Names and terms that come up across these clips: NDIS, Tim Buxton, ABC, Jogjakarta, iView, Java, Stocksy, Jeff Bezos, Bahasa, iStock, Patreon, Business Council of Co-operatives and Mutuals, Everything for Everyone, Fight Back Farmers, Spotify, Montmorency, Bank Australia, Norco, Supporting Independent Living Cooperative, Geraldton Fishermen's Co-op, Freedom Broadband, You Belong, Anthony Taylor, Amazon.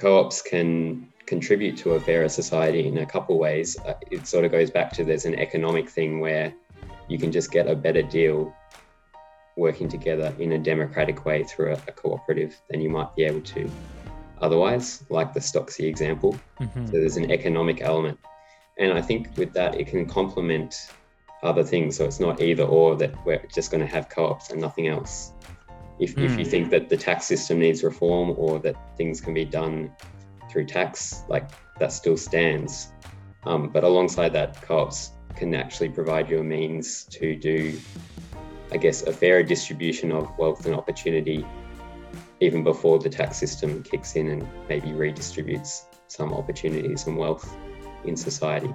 Co-ops can contribute to a fairer society in a couple ways. It sort of goes back to there's an economic thing where you can just get a better deal working together in a democratic way through a cooperative than you might be able to otherwise, like the Stocksy example. Mm-hmm. So there's an economic element. And I think with that, it can complement other things. So it's not either or that we're just going to have co-ops and nothing else. If you think that the tax system needs reform or that things can be done through tax, like that still stands. But alongside that, co-ops can actually provide you a means to do, I guess, a fairer distribution of wealth and opportunity even before the tax system kicks in and maybe redistributes some opportunities and wealth in society.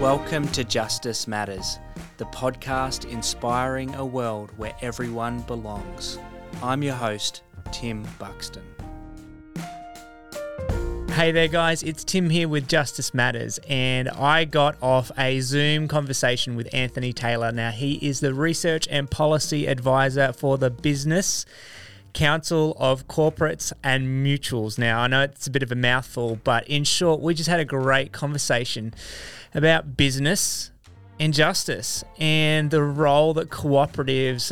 Welcome to Justice Matters, the podcast inspiring a world where everyone belongs. I'm your host, Tim Buxton. Hey there guys, it's Tim here with Justice Matters, and I got off a Zoom conversation with Anthony Taylor. Now, he is the Research and Policy Advisor for the Business Council of Co-operatives and Mutuals. Now, I know it's a bit of a mouthful, but in short, we just had a great conversation about business and justice and the role that cooperatives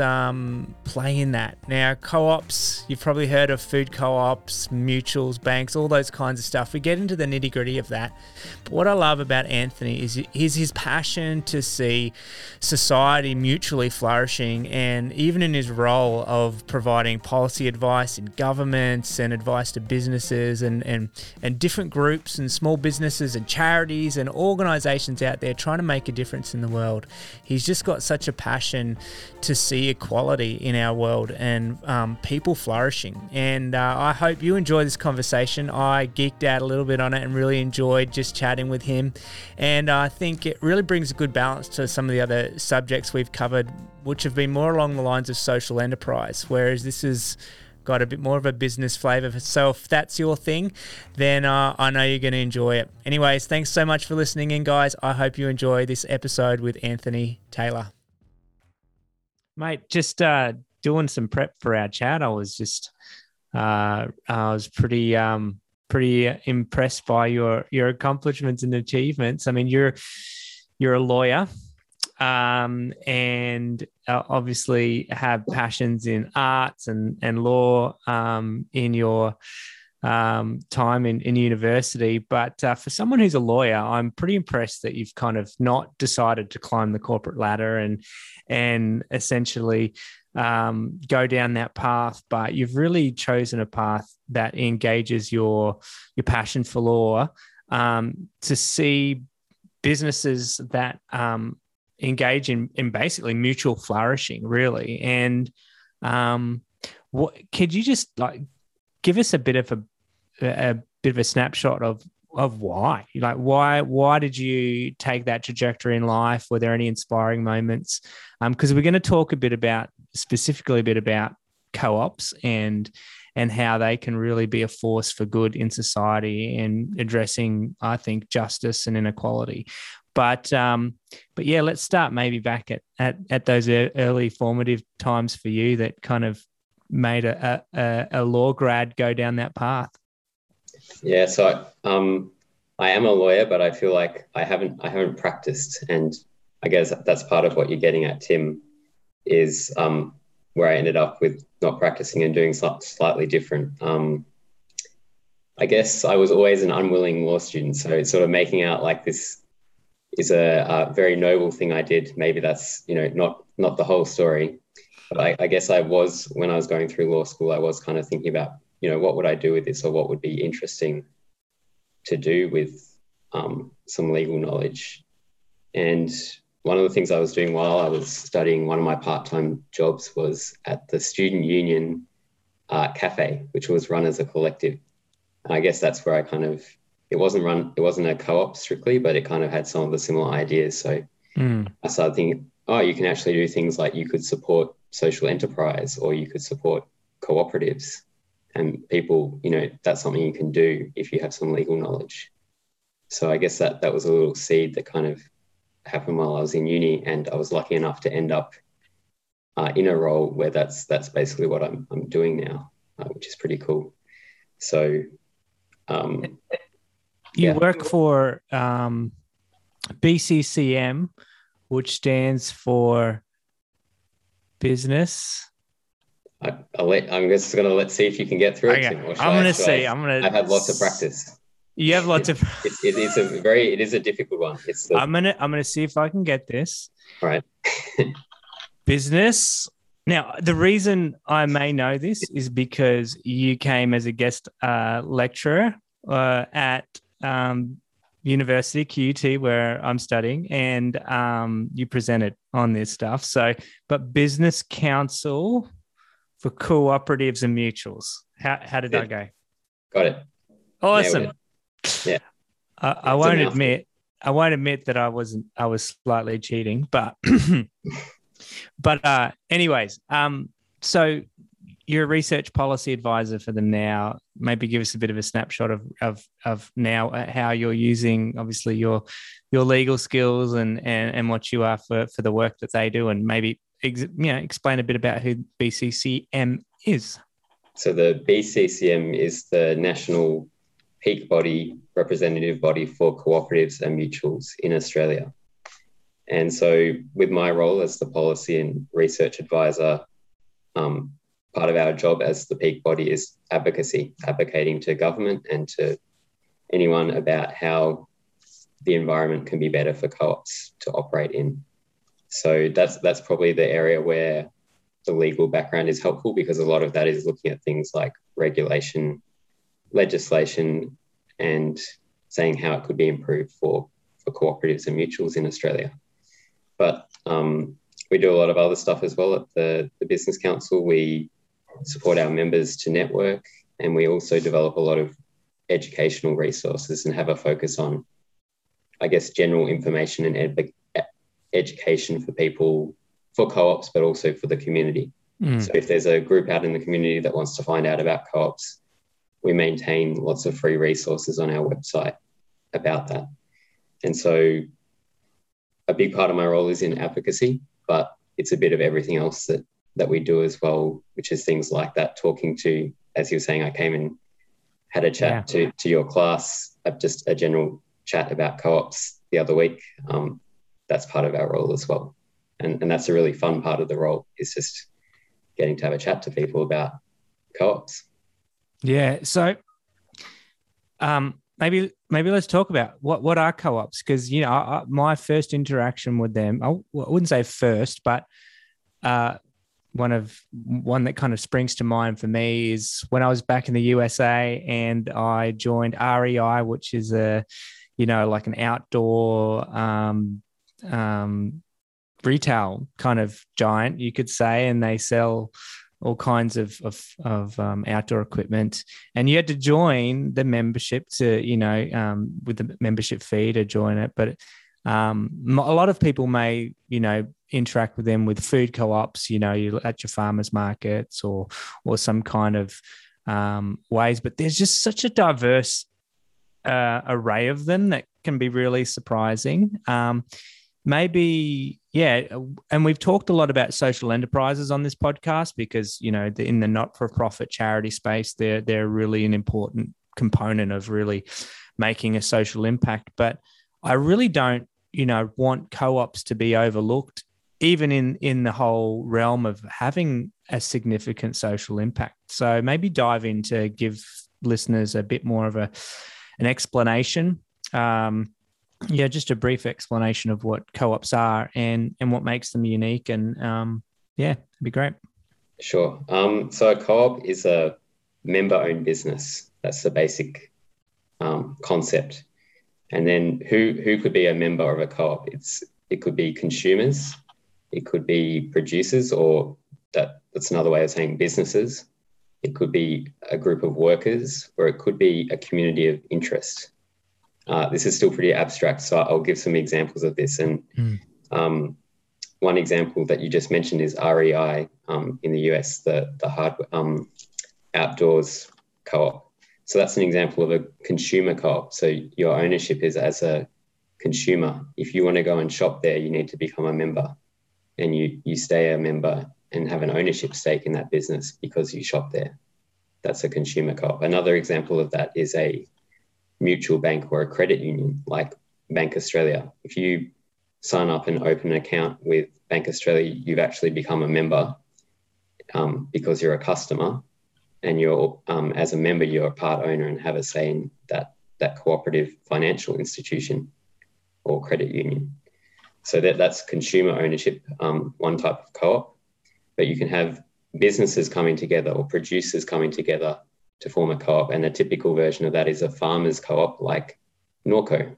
play in that. Now, co-ops, you've probably heard of food co-ops, mutuals, banks, all those kinds of stuff. We get into the nitty-gritty of that. But what I love about Anthony is his passion to see society mutually flourishing, and even in his role of providing policy advice in governments and advice to businesses and different groups and small businesses and charities and organisations out there trying to make a difference in the world. He's just got such a passion to see equality in our world and people flourishing. And I hope you enjoy this conversation. I geeked out a little bit on it and really enjoyed just chatting with him. And I think it really brings a good balance to some of the other subjects we've covered, which have been more along the lines of social enterprise, whereas this has got a bit more of a business flavour. So if that's your thing, then I know you're going to enjoy it. Anyways, thanks so much for listening in, guys. I hope you enjoy this episode with Anthony Taylor. Mate, just doing some prep for our chat. I was pretty impressed by your accomplishments and achievements. I mean, you're a lawyer, and obviously have passions in arts and law in your time in university. But for someone who's a lawyer, I'm pretty impressed that you've kind of not decided to climb the corporate ladder and essentially go down that path, but you've really chosen a path that engages your passion for law, to see businesses that engage in basically mutual flourishing, really. And what could you just like give us a bit of a snapshot of why? Like why did you take that trajectory in life? Were there any inspiring moments? Because we're going to talk a bit about co-ops and how they can really be a force for good in society and addressing, I think, justice and inequality. But yeah, let's start maybe back at those early formative times for you that kind of made a law grad go down that path. Yeah, so I am a lawyer, but I feel like I haven't practiced, and I guess that's part of what you're getting at, Tim, is where I ended up with not practicing and doing slightly different. I guess I was always an unwilling law student, so it's sort of making out like this is a very noble thing I did. Maybe that's, you know, not the whole story. But I guess I was, when I was going through law school, I was kind of thinking about, you know, what would I do with this, or what would be interesting to do with some legal knowledge. And one of the things I was doing while I was studying, one of my part-time jobs was at the student union cafe, which was run as a collective. And I guess that's where I kind of, it wasn't a co-op strictly, but it kind of had some of the similar ideas. So I started thinking, oh, you can actually do things like you could support social enterprise, or you could support cooperatives and people, you know, that's something you can do if you have some legal knowledge. So I guess that was a little seed that kind of happened while I was in uni, and I was lucky enough to end up in a role where that's basically what I'm doing now, which is pretty cool. So, you work for BCCM, which stands for business. I'm just going to let's see if you can get through it. Okay. I'm going to see. I've had lots of practice. You have lots of. It is a difficult one. I'm gonna see if I can get this. All right. Business. Now, the reason I may know this is because you came as a guest lecturer at University QUT, where I'm studying, and you presented on this stuff. So, but Business Council for Co-operatives and Mutuals. How did that go? Got it. Awesome. Yeah. I won't admit that I was slightly cheating, but anyways, so you're a research policy advisor for them now. Maybe give us a bit of a snapshot of now how you're using obviously your legal skills and what you are for the work that they do, and maybe explain a bit about who BCCM is. So the BCCM is the national peak body, representative body for cooperatives and mutuals in Australia. And so with my role as the policy and research advisor, part of our job as the peak body is advocating to government and to anyone about how the environment can be better for co-ops to operate in. So that's probably the area where the legal background is helpful, because a lot of that is looking at things like regulation, legislation, and saying how it could be improved for cooperatives and mutuals in Australia. But we do a lot of other stuff as well at the Business Council. We support our members to network, and we also develop a lot of educational resources and have a focus on, I guess, general information and education for people, for co-ops, but also for the community. So if there's a group out in the community that wants to find out about co-ops, we maintain lots of free resources on our website about that. And so a big part of my role is in advocacy, but it's a bit of everything else that we do as well, which is things like that, talking to, as you were saying, I came and had a chat to your class, just a general chat about co-ops the other week. That's part of our role as well. And that's a really fun part of the role, is just getting to have a chat to people about co-ops. Yeah. So maybe let's talk about what are co-ops? Because, my first interaction with them, I wouldn't say first, but one that kind of springs to mind for me is when I was back in the USA and I joined REI, which is like an outdoor retail kind of giant, you could say, and they sell all kinds of outdoor equipment. And you had to join the membership to, with the membership fee to join it. But a lot of people may, interact with them with food co-ops, you at your farmers markets or some kind of ways. But there's just such a diverse array of them that can be really surprising. And we've talked a lot about social enterprises on this podcast because, in the not-for-profit charity space, they're really an important component of really making a social impact. But I really don't, want co-ops to be overlooked, even in the whole realm of having a significant social impact. So maybe dive in to give listeners a bit more of an explanation. Just a brief explanation of what co-ops are and what makes them unique, and it'd be great. Sure. So a co-op is a member-owned business. That's the basic concept. And then who could be a member of a co-op? It could be consumers, it could be producers, or that's another way of saying businesses. It could be a group of workers, or it could be a community of interest. This is still pretty abstract, so I'll give some examples of this. And one example that you just mentioned is REI in the US, the hardware outdoors co-op. So that's an example of a consumer co-op. So your ownership is as a consumer. If you want to go and shop there, you need to become a member, and you stay a member and have an ownership stake in that business because you shop there. That's a consumer co-op. Another example of that is a mutual bank or a credit union like Bank Australia. If you sign up and open an account with Bank Australia, you've actually become a member because you're a customer, and you're as a member, you're a part owner and have a say in that cooperative financial institution or credit union. So that's consumer ownership, one type of co-op. But you can have businesses coming together or producers coming together to form a co-op, and a typical version of that is a farmers co-op like Norco,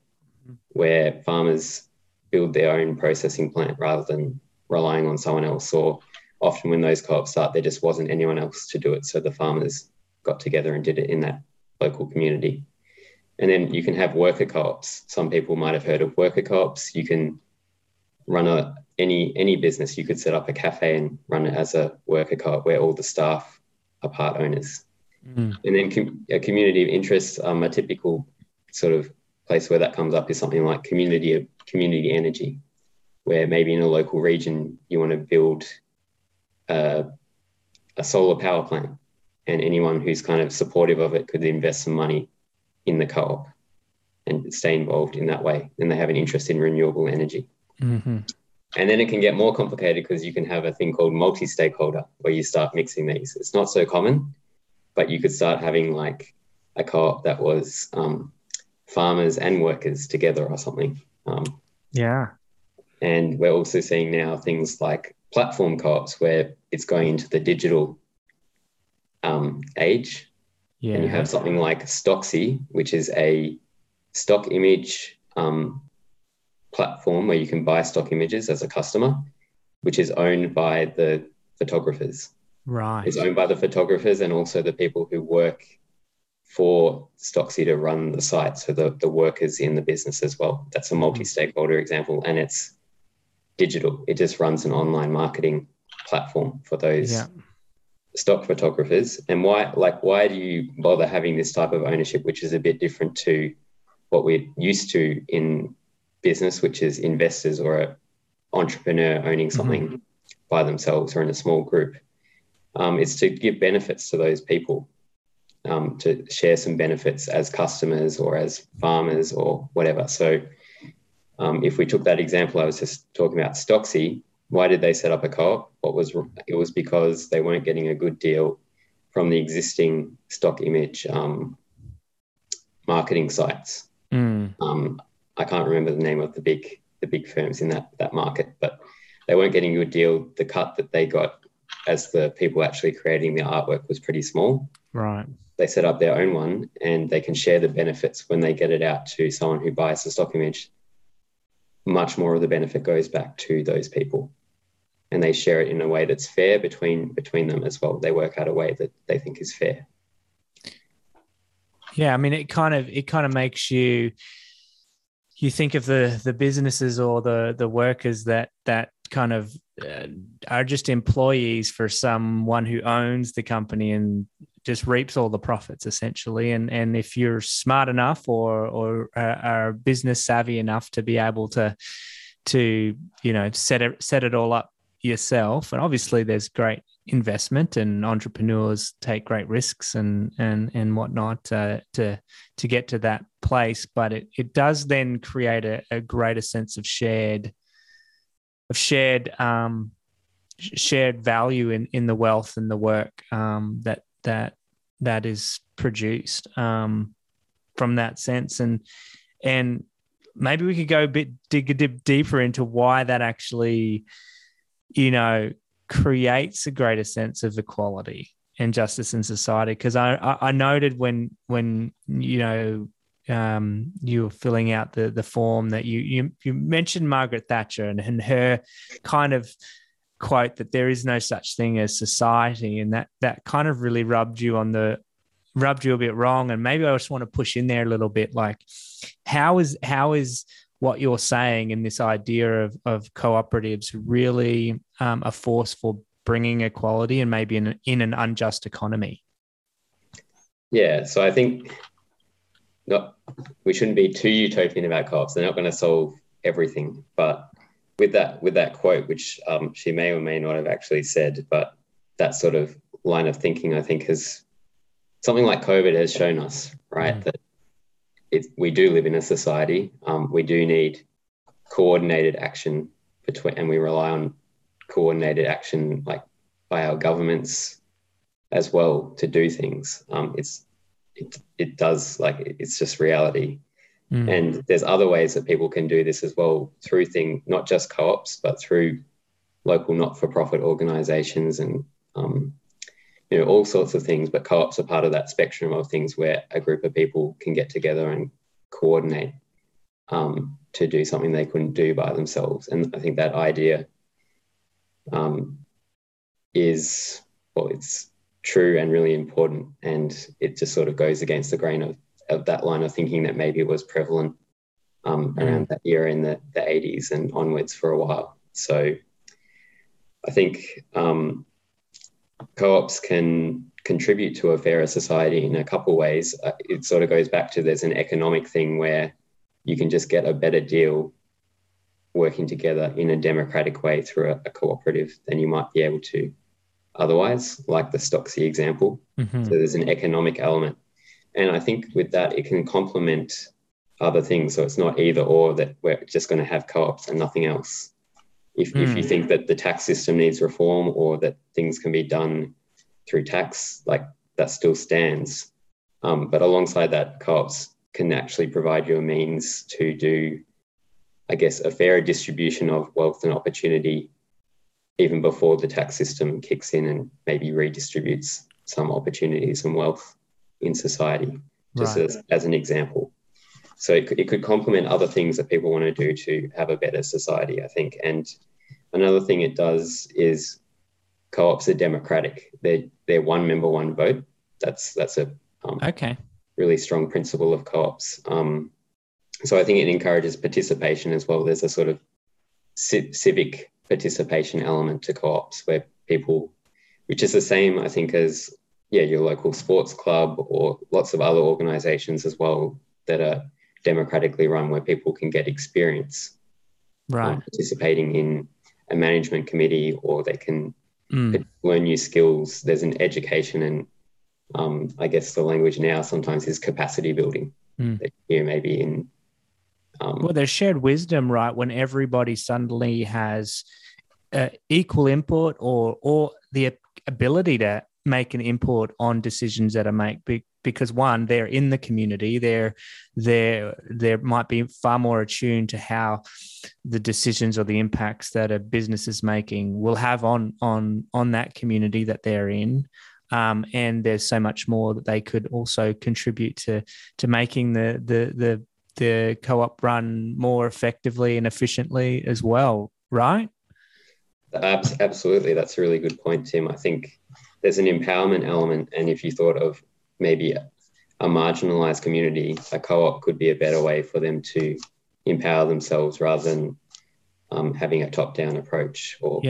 where farmers build their own processing plant rather than relying on someone else. Or often when those co-ops start, there just wasn't anyone else to do it, so the farmers got together and did it in that local community. And then you can have worker co-ops. Some people might have heard of worker co-ops. You can run any business. You could set up a cafe and run it as a worker co-op where all the staff are part owners. Mm. And then a community of interest, a typical sort of place where that comes up is something like community energy, where maybe in a local region you want to build a solar power plant, and anyone who's kind of supportive of it could invest some money in the co-op and stay involved in that way, and they have an interest in renewable energy. Mm-hmm. And then it can get more complicated because you can have a thing called multi-stakeholder, where you start mixing these. It's not so common, but you could start having like a co-op that was farmers and workers together or something. And we're also seeing now things like platform co-ops, where it's going into the digital age. Yeah. And you have something like Stocksy, which is a stock image platform where you can buy stock images as a customer, which is owned by the photographers. Right. It's owned by the photographers and also the people who work for Stocksy to run the site, so the workers in the business as well. That's a multi-stakeholder example, and it's digital. It just runs an online marketing platform for those stock photographers. And why do you bother having this type of ownership, which is a bit different to what we're used to in business, which is investors or an entrepreneur owning something by themselves or in a small group? It's to give benefits to those people, to share some benefits as customers or as farmers or whatever. So if we took that example I was just talking about, Stocksy, why did they set up a co-op? It was because they weren't getting a good deal from the existing stock image marketing sites. I can't remember the name of the big firms in that market, but they weren't getting a good deal. The cut that they got as the people actually creating the artwork was pretty small. Right. They set up their own one, and they can share the benefits when they get it out to someone who buys the stock image. Much more of the benefit goes back to those people, and they share it in a way that's fair between them as well. They work out a way that they think is fair. Yeah, I mean, it kind of makes you think of the businesses or the workers that kind of are just employees for someone who owns the company and just reaps all the profits essentially. And if you're smart enough or are business savvy enough to be able to set it all up yourself, and obviously there's great investment and entrepreneurs take great risks and whatnot to get to that place, but it does then create a greater sense of shared value in the wealth and the work that is produced from that sense. And maybe we could go dig deeper into why that actually creates a greater sense of equality and justice in society. Because I noted when you were filling out the form that you mentioned Margaret Thatcher and her kind of quote that there is no such thing as society, and that kind of really rubbed you a bit wrong. And maybe I just want to push in there a little bit, like how is what you're saying and this idea of cooperatives really a force for bringing equality and maybe in an unjust economy? Yeah, so I think we shouldn't be too utopian about co-ops. They're not going to solve everything, but with that quote, which she may or may not have actually said, but that sort of line of thinking, I think, has something like COVID has shown us, right, that we do live in a society. We do need coordinated action and we rely on coordinated action, like by our governments as well, to do things. It's just reality. And there's other ways that people can do this as well, through not just co-ops, but through local not-for-profit organisations and all sorts of things. But co-ops are part of that spectrum of things where a group of people can get together and coordinate to do something they couldn't do by themselves. And I think that idea it's true and really important, and it just sort of goes against the grain of that line of thinking that maybe was prevalent around that era in the 80s and onwards for a while. So I think co-ops can contribute to a fairer society in a couple ways. It sort of goes back to there's an economic thing where you can just get a better deal working together in a democratic way through a cooperative than you might be able to otherwise, like the Stocksy example. So there's an economic element. And I think with that, it can complement other things. So it's not either or that we're just going to have co-ops and nothing else. If you think that the tax system needs reform or that things can be done through tax, like that still stands. But alongside that, co-ops can actually provide you a means to do, I guess, a fairer distribution of wealth and opportunity even before the tax system kicks in and maybe redistributes some opportunities and wealth in society, just as an example. So it could complement other things that people want to do to have a better society, I think. And another thing it does is co-ops are democratic. They're one member, one vote. That's a really strong principle of co-ops. So I think it encourages participation as well. There's a sort of civic participation element to co-ops where people, which is the same, I think, as your local sports club or lots of other organisations as well that are democratically run, where people can get experience participating in a management committee, or they can learn new skills. There's an education and I guess the language now sometimes is capacity building that you maybe in. There's shared wisdom, right? When everybody suddenly has equal input or the ability to make an input on decisions that are made, because one, they're in the community, they're might be far more attuned to how the decisions or the impacts that a business is making will have on that community that they're in. And there's so much more that they could also contribute to making the co-op run more effectively and efficiently as well, right? Absolutely. That's a really good point, Tim. I think there's an empowerment element, and if you thought of maybe a marginalised community, a co-op could be a better way for them to empower themselves rather than having a top-down approach or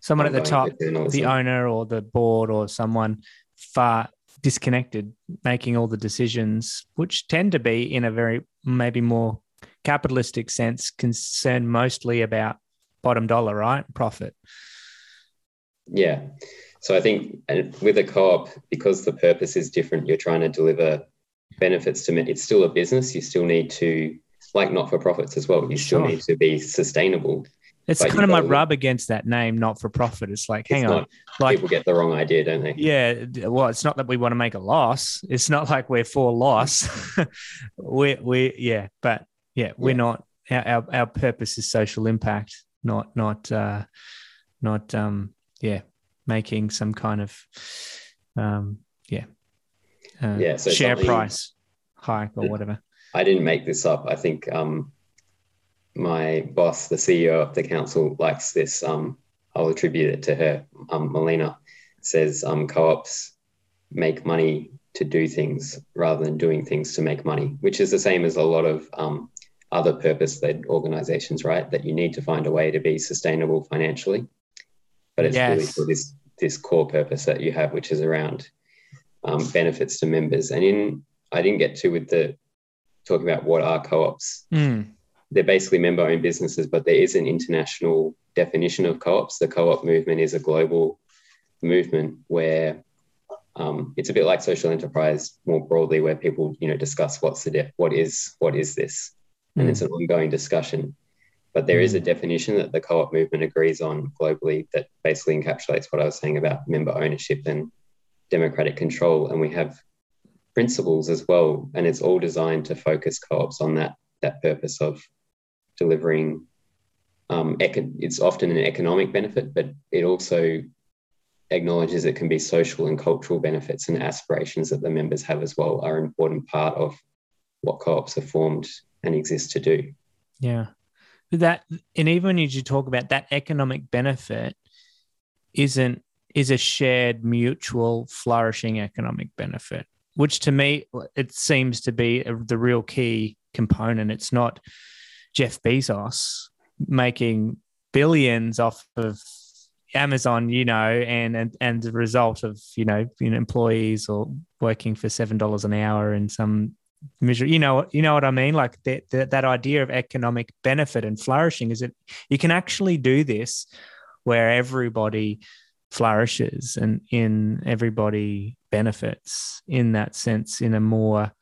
someone at the top, the owner or the board or someone far disconnected making all the decisions, which tend to be in a very maybe more capitalistic sense concerned mostly about bottom dollar, right? Profit. Yeah. So I think with a co-op, because the purpose is different, you're trying to deliver benefits to it. It's still a business. You still need to, like not-for-profits as well, you still need to be sustainable. It's kind of my rub against that name, not-for-profit. It's like, people get the wrong idea, don't they? Yeah, well, it's not that we want to make a loss. It's not like we're for loss. We're not. Our purpose is social impact, not making some kind of so share price hike or whatever. I didn't make this up. I think my boss, the CEO of the council, likes this. I'll attribute it to her. Melina says co-ops make money to do things rather than doing things to make money, which is the same as a lot of other purpose-led organisations, right, that you need to find a way to be sustainable financially. But it's really for this core purpose that you have, which is around benefits to members. And I didn't get to with the talking about what are co-ops. They're basically member-owned businesses, but there is an international definition of co-ops. The co-op movement is a global movement where It's a bit like social enterprise more broadly, where people, you know, discuss what is this, and it's an ongoing discussion. But there is a definition that the co-op movement agrees on globally that basically encapsulates what I was saying about member ownership and democratic control. And we have principles as well, and it's all designed to focus co-ops on that purpose of delivering. It's often an economic benefit, but it also acknowledges it can be social and cultural benefits, and aspirations that the members have as well are an important part of what co-ops are formed and exist to do. Yeah. That, and even as you talk about that, economic benefit is a shared mutual flourishing economic benefit, which to me, it seems to be the real key component. It's not Jeff Bezos making billions off of Amazon, you know, and the result of, you know, employees or working for $7 an hour in some misery, you know what I mean? Like that idea of economic benefit and flourishing is that you can actually do this where everybody flourishes and in everybody benefits in that sense, in a more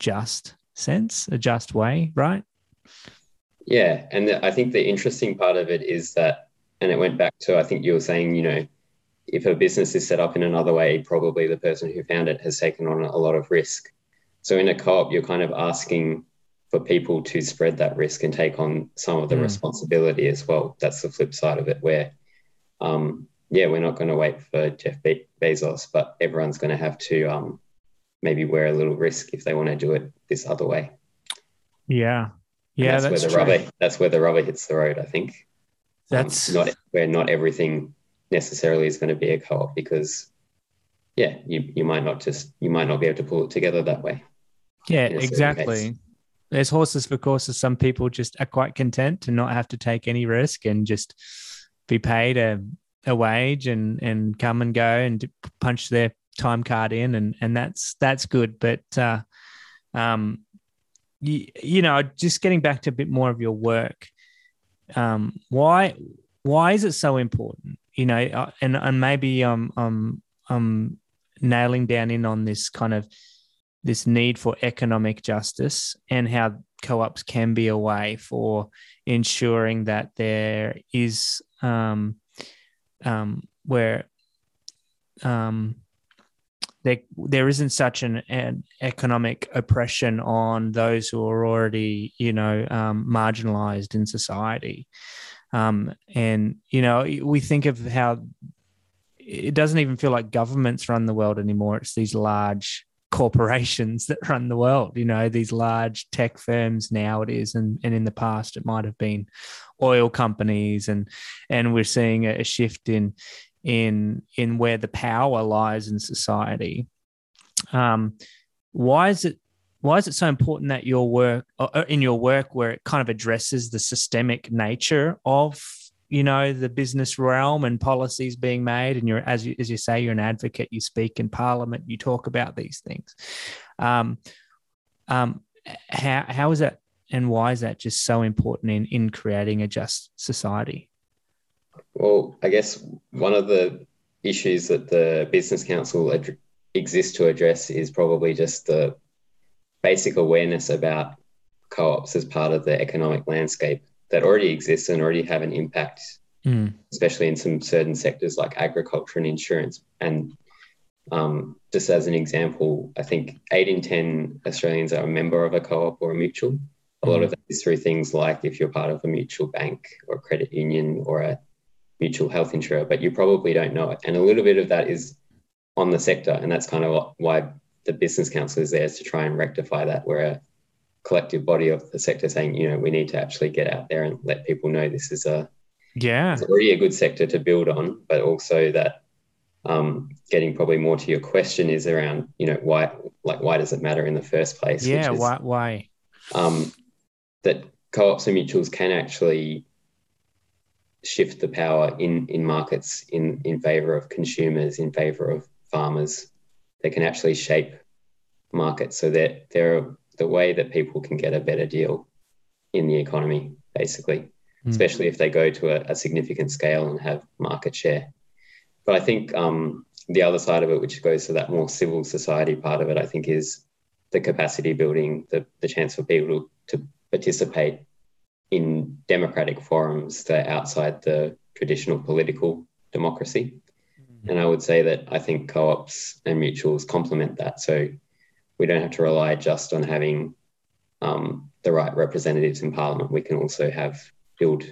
just sense, a just way, right? Yeah. And I think the interesting part of it is that, and it went back to, I think you were saying, you know, if a business is set up in another way, probably the person who found it has taken on a lot of risk. So in a co-op, you're kind of asking for people to spread that risk and take on some of the responsibility as well. That's the flip side of it, where, we're not going to wait for Jeff Bezos, but everyone's going to have to maybe wear a little risk if they want to do it this other way. Yeah. Yeah, that's where the rubber hits the road, I think. That's not everything necessarily is going to be a co-op, because you might not be able to pull it together that way. Yeah, exactly. There's horses for courses. Some people just are quite content to not have to take any risk and just be paid a wage and come and go and punch their time card in, and that's good. But you know, just getting back to a bit more of your work, why is it so important? You know, and maybe I'm nailing down in on this kind of this need for economic justice and how co-ops can be a way for ensuring that there is there isn't such an economic oppression on those who are already, you know, marginalized in society. And, you know, we think of how it doesn't even feel like governments run the world anymore. It's these large corporations that run the world, you know, these large tech firms nowadays. And in the past, it might have been oil companies. And we're seeing a shift in where the power lies in society. Why is it so important that your work, in your work, where it kind of addresses the systemic nature of, you know, the business realm and policies being made, and you're, as you say, you're an advocate, you speak in parliament, you talk about these things. How is that, and why is that just so important in creating a just society? Well, I guess one of the issues that the Business Council exists to address is probably just the basic awareness about co-ops as part of the economic landscape that already exists and already have an impact, especially in some certain sectors like agriculture and insurance. And just as an example, I think 8 in 10 Australians are a member of a co-op or a mutual. A lot of that is through things like if you're part of a mutual bank or credit union or a mutual health insurer, but you probably don't know it. And a little bit of that is on the sector, and that's kind of why the Business Council is there, is to try and rectify that. We're a collective body of the sector saying, you know, we need to actually get out there and let people know this is it's already a good sector to build on, but also that getting probably more to your question is around, you know, why does it matter in the first place? Yeah, why? That co-ops and mutuals can actually shift the power in markets in favour of consumers, in favour of farmers. They can actually shape markets so that they're the way that people can get a better deal in the economy, basically, especially if they go to a significant scale and have market share. But I think the other side of it, which goes to that more civil society part of it, I think is the capacity building, the chance for people to participate in democratic forums that are outside the traditional political democracy. Mm-hmm. And I would say that I think co-ops and mutuals complement that. So we don't have to rely just on having the right representatives in parliament. We can also build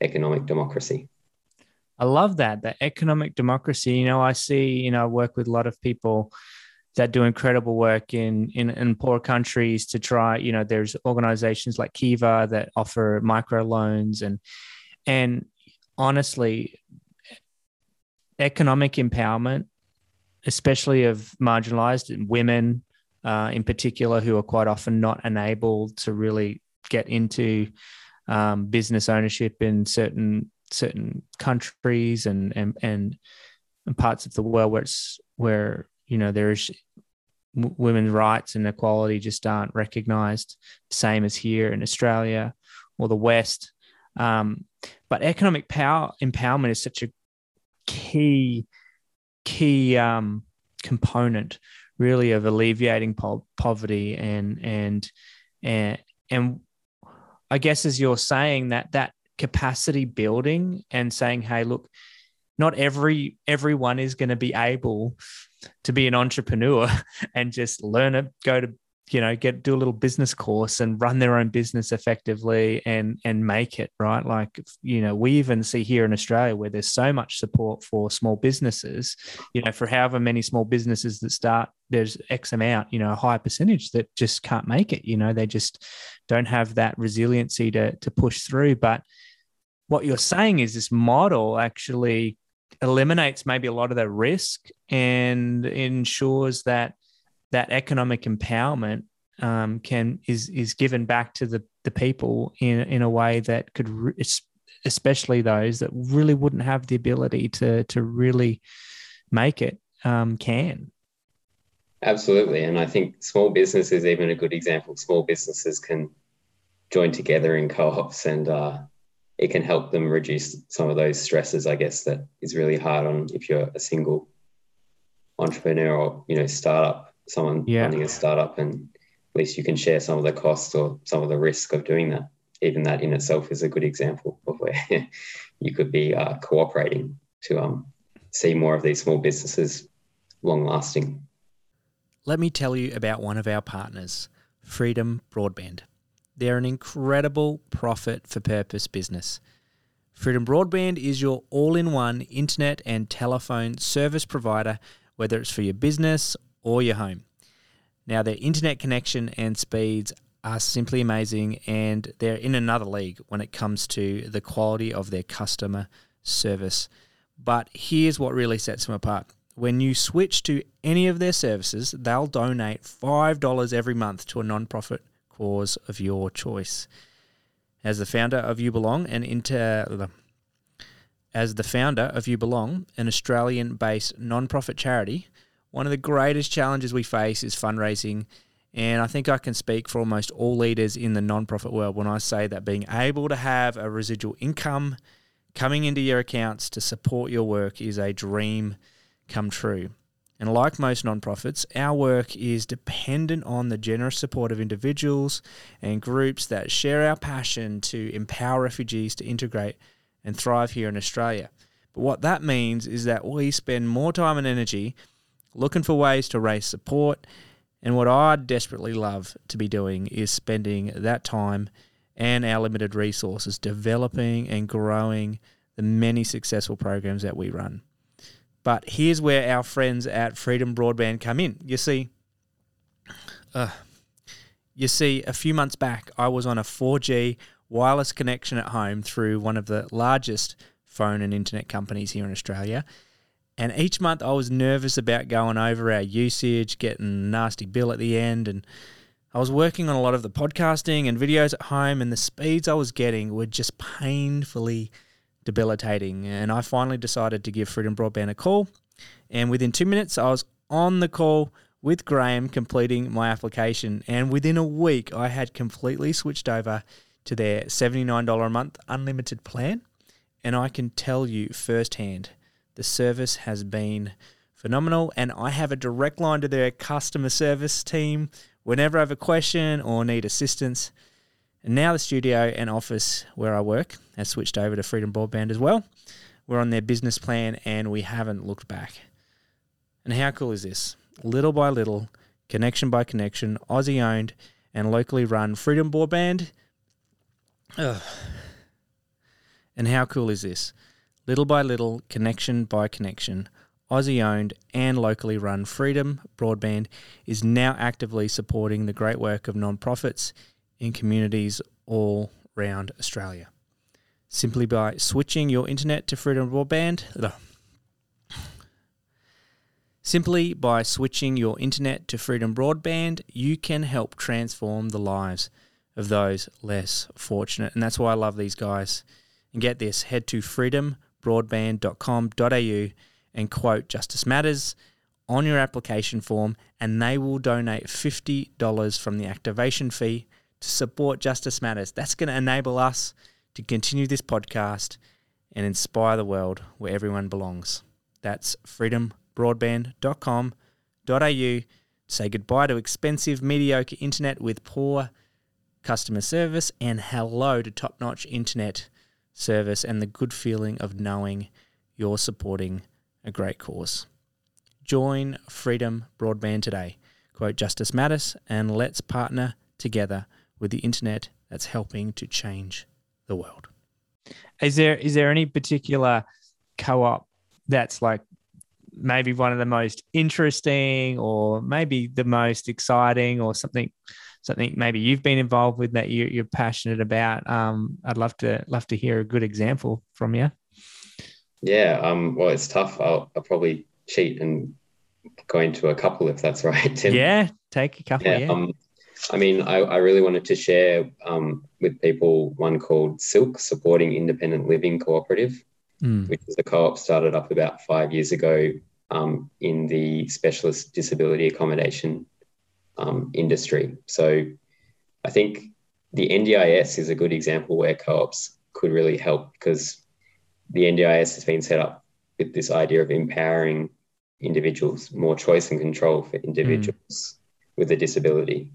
economic democracy. I love that, the economic democracy. You know, I see, you know, I work with a lot of people that do incredible work in poor countries to try, you know, there's organizations like Kiva that offer microloans and honestly, economic empowerment, especially of marginalized women in particular, who are quite often not enabled to really get into business ownership in certain countries and parts of the world where you know there's women's rights and equality just aren't recognized, same as here in Australia or the West. But economic empowerment is such a key component, really, of alleviating poverty and I guess, as you're saying, that capacity building and saying, hey, look, not everyone is going to be able to be an entrepreneur and just learn it, go to, you know, do a little business course and run their own business effectively and make it, right? Like, you know, we even see here in Australia where there's so much support for small businesses, you know, for however many small businesses that start, there's X amount, you know, a high percentage that just can't make it, you know, they just don't have that resiliency to push through. But what you're saying is this model actually eliminates maybe a lot of the risk and ensures that economic empowerment is given back to the people in a way that could, especially those that really wouldn't have the ability to really make it, can. Absolutely. And I think small business is even a good example. Small businesses can join together in co-ops and it can help them reduce some of those stresses, I guess, that is really hard on if you're a single entrepreneur or, you know, startup. Someone running a startup, and at least you can share some of the costs or some of the risk of doing that. Even that in itself is a good example of where you could be cooperating to see more of these small businesses long lasting. Let me tell you about one of our partners, Freedom Broadband. They're an incredible profit for purpose business. Freedom Broadband is your all-in-one internet and telephone service provider, whether it's for your business or your home. Now, their internet connection and speeds are simply amazing, and they're in another league when it comes to the quality of their customer service. But here's what really sets them apart. When you switch to any of their services, they'll donate $5 every month to a non-profit cause of your choice. As the founder of You Belong, an Australian-based non-profit charity, one of the greatest challenges we face is fundraising, and I think I can speak for almost all leaders in the nonprofit world when I say that being able to have a residual income coming into your accounts to support your work is a dream come true. And like most nonprofits, our work is dependent on the generous support of individuals and groups that share our passion to empower refugees to integrate and thrive here in Australia. But what that means is that we spend more time and energy looking for ways to raise support, and what I desperately love to be doing is spending that time and our limited resources developing and growing the many successful programs that we run. But here's where our friends at Freedom Broadband come in. You see, a few months back, I was on a 4G wireless connection at home through one of the largest phone and internet companies here in Australia. And each month I was nervous about going over our usage, getting a nasty bill at the end. And I was working on a lot of the podcasting and videos at home, and the speeds I was getting were just painfully debilitating. And I finally decided to give Freedom Broadband a call. And within 2 minutes, I was on the call with Graham completing my application. And within a week, I had completely switched over to their $79 a month unlimited plan. And I can tell you firsthand, the service has been phenomenal. And I have a direct line to their customer service team whenever I have a question or need assistance. And now the studio and office where I work has switched over to Freedom Broadband as well. We're on their business plan and we haven't looked back. And how cool is this? Little by little, connection by connection, Aussie-owned and locally run Freedom Broadband. Ugh. And how cool is this? Little by little, connection by connection, Aussie-owned and locally run Freedom Broadband is now actively supporting the great work of non-profits in communities all around Australia. Simply by switching your internet to Freedom Broadband... Simply by switching your internet to Freedom Broadband, you can help transform the lives of those less fortunate. And that's why I love these guys. And get this, head to freedombroadband.com.au and quote Justice Matters on your application form, and they will donate $50 from the activation fee to support Justice Matters. That's going to enable us to continue this podcast and inspire the world where everyone belongs. That's freedombroadband.com.au. Say goodbye to expensive, mediocre internet with poor customer service and hello to top-notch internet service and the good feeling of knowing you're supporting a great cause. Join Freedom Broadband today. Quote Justice Matters, and let's partner together with the internet that's helping to change the world. Is there any particular co-op that's like maybe one of the most interesting or maybe the most exciting or something maybe you've been involved with that you're passionate about? I'd love to hear a good example from you. Yeah. Well, it's tough. I'll probably cheat and go into a couple if that's right, Tim. Yeah. Take a couple. Yeah. I really wanted to share with people one called SILC, Supporting Independent Living Cooperative, which is a co-op started up about 5 years ago in the specialist disability accommodation industry. So I think the NDIS is a good example where co-ops could really help, because the NDIS has been set up with this idea of empowering individuals, more choice and control for individuals with a disability.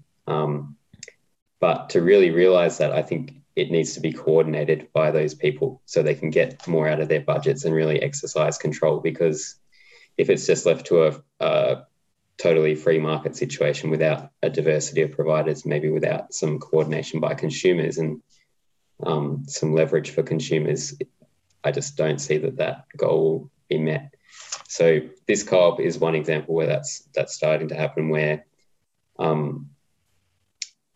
But to really realise that, I think it needs to be coordinated by those people so they can get more out of their budgets and really exercise control, because if it's just left to a totally free market situation without a diversity of providers, maybe without some coordination by consumers and some leverage for consumers, I just don't see that goal will be met. So this co-op is one example where that's starting to happen, where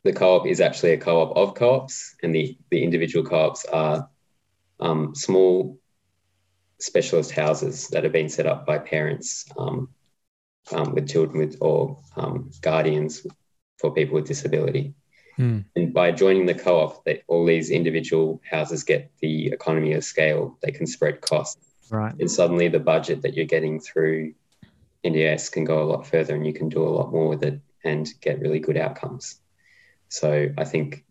the co-op is actually a co-op of co-ops, and the individual co-ops are small specialist houses that have been set up by parents with children with or guardians for people with disability. Mm. And by joining the co-op, all these individual houses get the economy of scale. They can spread costs. Right. And suddenly the budget that you're getting through NDIS can go a lot further and you can do a lot more with it and get really good outcomes. So I think,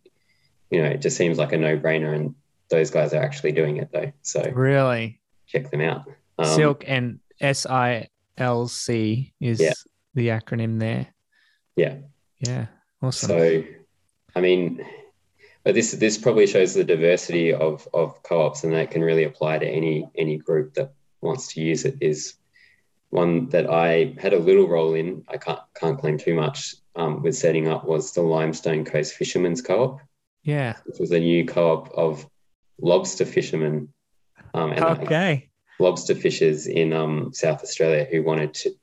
it just seems like a no-brainer, and those guys are actually doing it though. So really check them out. SILC, and SILC is the acronym there. Yeah. Yeah. Awesome. So, but this probably shows the diversity of co-ops, and that can really apply to any group that wants to use it. Is one that I had a little role in, I can't claim too much, with setting up was the Limestone Coast Fishermen's Co-op. Yeah. Which was a new co-op of lobster fishermen. Lobster fishers in South Australia who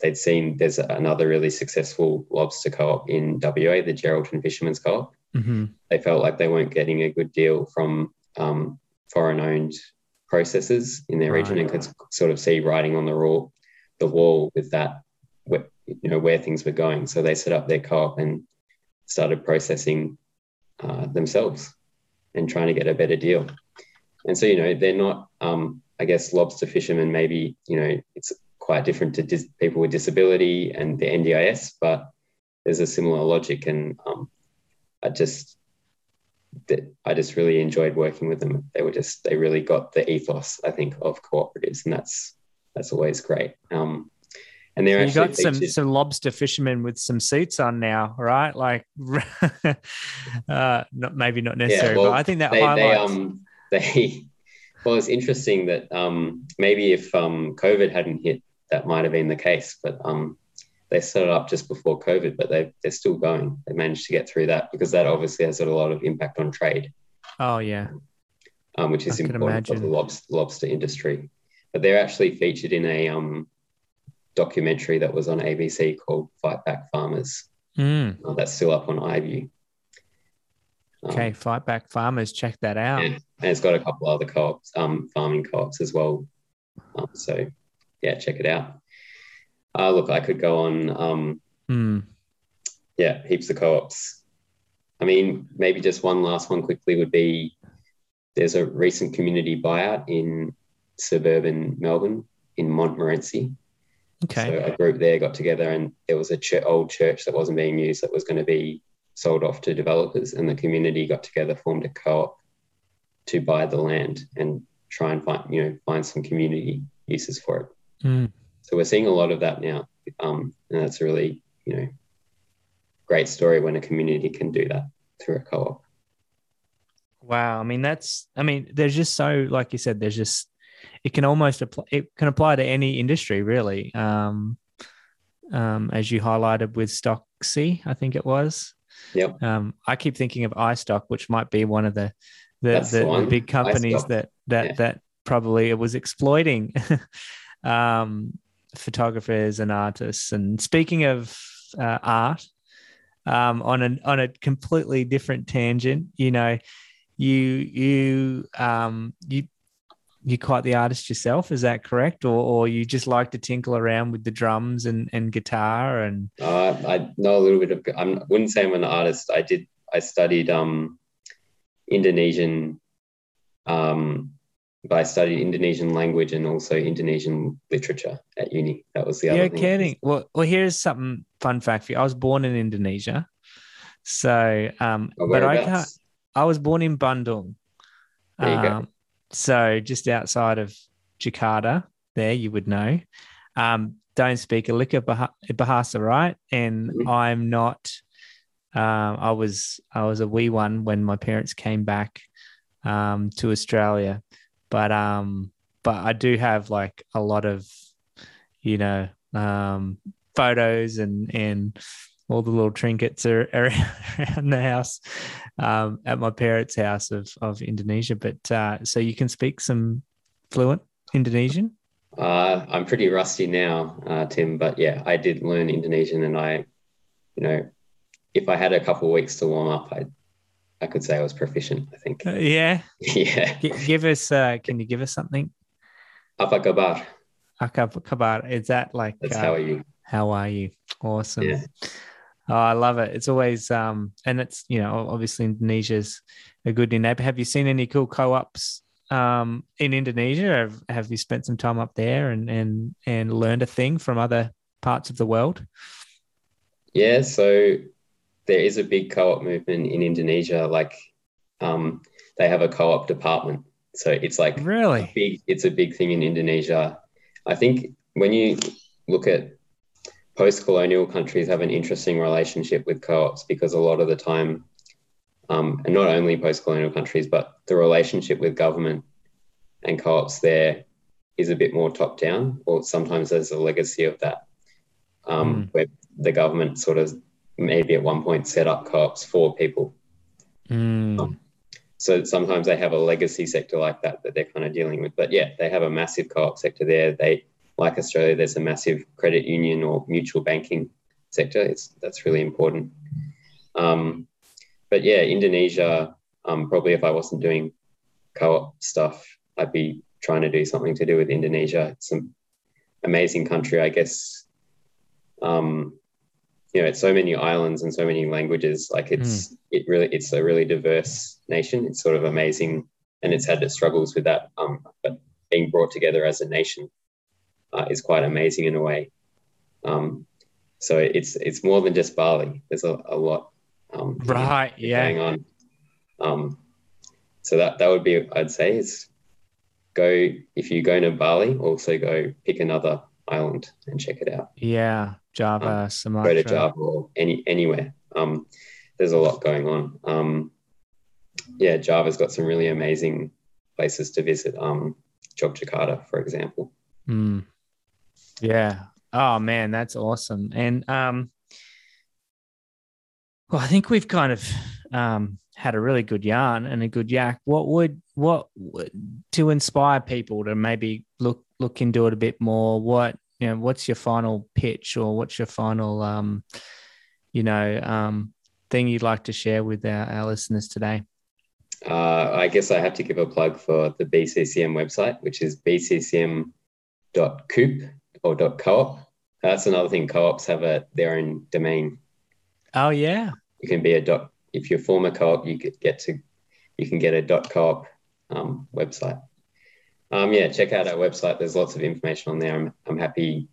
they'd seen there's another really successful lobster co-op in WA, the Geraldton Fishermen's Co-op. Mm-hmm. They felt like they weren't getting a good deal from foreign-owned processors in their region, and could sort of see writing on the wall with that, where things were going. So they set up their co-op and started processing themselves and trying to get a better deal. And so, they're not, I guess, lobster fishermen, maybe, it's quite different to people with disability and the NDIS, but there's a similar logic. And I just really enjoyed working with them. They really got the ethos, I think, of cooperatives, and that's always great. And they're actually got some lobster fishermen with some suits on now, right? Like, maybe not necessary, but I think that highlights. Well, it's interesting that maybe if COVID hadn't hit, that might have been the case. But they started up just before COVID, but they're still going. They managed to get through that because that obviously has had a lot of impact on trade. Oh, yeah. Which is important for the lobster industry. But they're actually featured in a documentary that was on ABC called Fight Back Farmers. That's still up on iView. Okay, Fight Back Farmers, check that out. And it's got a couple other co-ops, farming co-ops as well. So, yeah, check it out. Look, I could go on. Yeah, heaps of co-ops. I mean, maybe just one last one quickly would be there's a recent community buyout in suburban Melbourne in Montmorency. Okay. So a group there got together and there was an old church that wasn't being used that was going to be sold off to developers, and the community got together, formed a co-op to buy the land and try and find some community uses for it. So we're seeing a lot of that now, and that's a really great story when a community can do that through a co-op. Wow, I mean, there's just so, like you said, there's just it can almost apply. It can apply to any industry, really. As you highlighted with Stocksy, I think it was. Yep. I keep thinking of iStock, which might be one of the big companies that probably it was exploiting photographers and artists. And speaking of art, on a completely different tangent, you're quite the artist yourself, is that correct? Or you just like to tinkle around with the drums and guitar and? I know a little bit of. I wouldn't say I'm an artist. I studied Indonesian. But I studied Indonesian language and also Indonesian literature at uni. That was the other thing. You're kidding. Well, here's something fun fact for you. I was born in Indonesia, so but I can't. I was born in Bandung. There you go. So just outside of Jakarta, there you would know. Don't speak a lick of Bahasa, right? And I'm not. I was a wee one when my parents came back to Australia, but I do have like a lot of photos and all the little trinkets are around the house at my parents' house of Indonesia. But so you can speak some fluent Indonesian? I'm pretty rusty now, Tim. But yeah, I did learn Indonesian, and I, if I had a couple of weeks to warm up, I could say I was proficient, I think. Yeah. Give us. Can you give us something? Apa kabar? Apa kabar? Is that like? That's how are you? How are you? Awesome. Yeah. Oh, I love it. It's always, and it's, obviously Indonesia's a good neighbor. Have you seen any cool co-ops in Indonesia? Have you spent some time up there and learned a thing from other parts of the world? Yeah, so there is a big co-op movement in Indonesia. Like they have a co-op department. So it's like really it's a big thing in Indonesia. I think when you look at post-colonial countries have an interesting relationship with co-ops because a lot of the time, and not only post-colonial countries, but the relationship with government and co-ops there is a bit more top-down, or sometimes there's a legacy of that, where the government sort of maybe at one point set up co-ops for people. So sometimes they have a legacy sector like that they're kind of dealing with. But, yeah, they have a massive co-op sector there. Like Australia, there's a massive credit union or mutual banking sector. That's really important. But yeah, Indonesia, probably if I wasn't doing co-op stuff, I'd be trying to do something to do with Indonesia. It's an amazing country, I guess. It's so many islands and so many languages. Like it's a really diverse nation. It's sort of amazing, and it's had its struggles with that, but being brought together as a nation is quite amazing in a way. So it's more than just Bali. There's a lot going on. So that would be, I'd say, is go, if you go to Bali, also go pick another island and check it out. Yeah, Java, Sumatra. Go to Java or anywhere. There's a lot going on. Yeah, Java's got some really amazing places to visit. Jogjakarta, for example. Mm. Yeah. Oh, man, that's awesome. And well, I think we've kind of had a really good yarn and a good yak. What would to inspire people to maybe look into it a bit more? What's your final pitch, or what's your final thing you'd like to share with our listeners today? I guess I have to give a plug for the BCCM website, which is bccm.coop or .coop. That's another thing. Co-ops have their own domain. Oh yeah. You can be if you're a former co-op, you could get a .coop website. Yeah, check out our website. There's lots of information on there. I'm happy.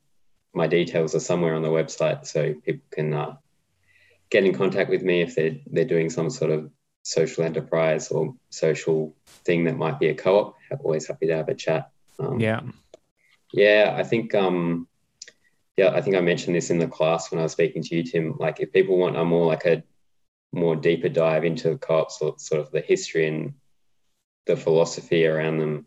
My details are somewhere on the website, so people can get in contact with me if they're doing some sort of social enterprise or social thing that might be a co-op. I'm always happy to have a chat. Yeah, I think I mentioned this in the class when I was speaking to you, Tim. Like, if people want a more deeper dive into co-ops, or sort of the history and the philosophy around them,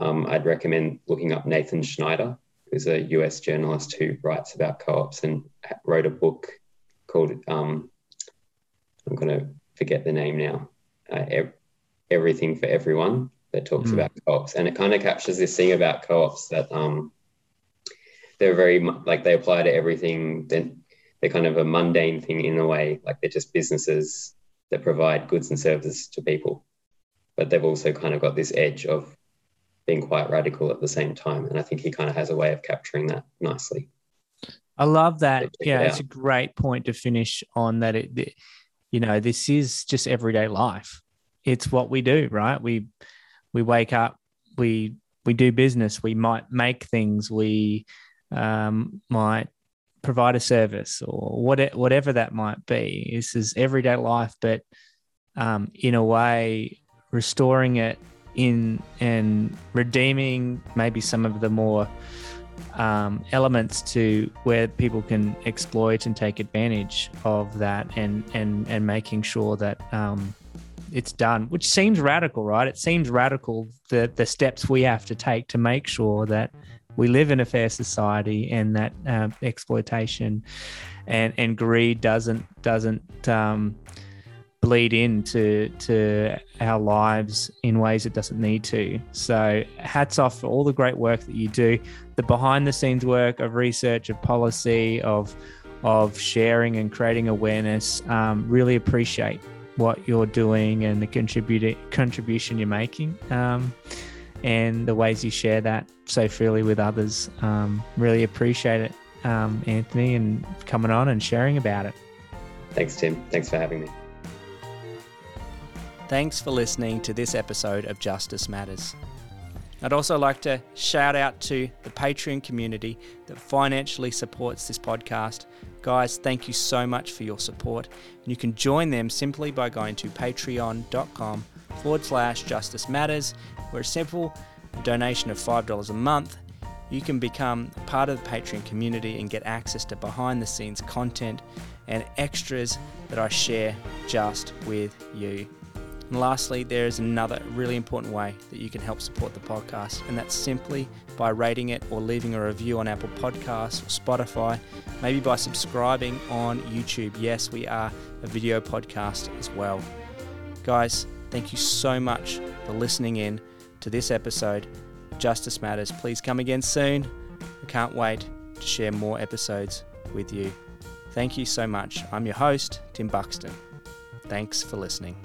I'd recommend looking up Nathan Schneider, who's a US journalist who writes about co-ops and wrote a book called, I'm going to forget the name now, Everything for Everyone, that talks about co-ops. And it kind of captures this thing about co-ops that they're very, like, they apply to everything. They're kind of a mundane thing in a way, like they're just businesses that provide goods and services to people. But they've also kind of got this edge of being quite radical at the same time. And I think he kind of has a way of capturing that nicely. I love that. So yeah, it's a great point to finish on, that this is just everyday life. It's what we do, right? We wake up, we do business, we might make things, we might provide a service, or whatever that might be. This is everyday life, but in a way, restoring it in and redeeming maybe some of the more elements to where people can exploit and take advantage of that, and making sure that it's done, which seems radical, right? It seems radical, the steps we have to take to make sure that we live in a fair society, and that exploitation and greed doesn't bleed into our lives in ways it doesn't need to. So hats off for all the great work that you do, the behind the scenes work of research, of policy, of sharing and creating awareness. Really appreciate what you're doing and the contribution you're making, and the ways you share that so freely with others. Really appreciate it, Anthony, and coming on and sharing about it. Thanks, Tim. Thanks for having me. Thanks for listening to this episode of Justice Matters. I'd also like to shout out to the Patreon community that financially supports this podcast. Guys, thank you so much for your support. You can join them simply by going to patreon.com/Justice Matters, where a simple donation of $5 a month, you can become part of the Patreon community and get access to behind the scenes content and extras that I share just with you. And lastly, there is another really important way that you can help support the podcast, and that's simply by rating it or leaving a review on Apple Podcasts or Spotify, maybe by subscribing on YouTube. Yes, we are a video podcast as well. Guys, thank you so much for listening in to this episode of Justice Matters. Please come again soon. I can't wait to share more episodes with you. Thank you so much. I'm your host, Tim Buxton. Thanks for listening.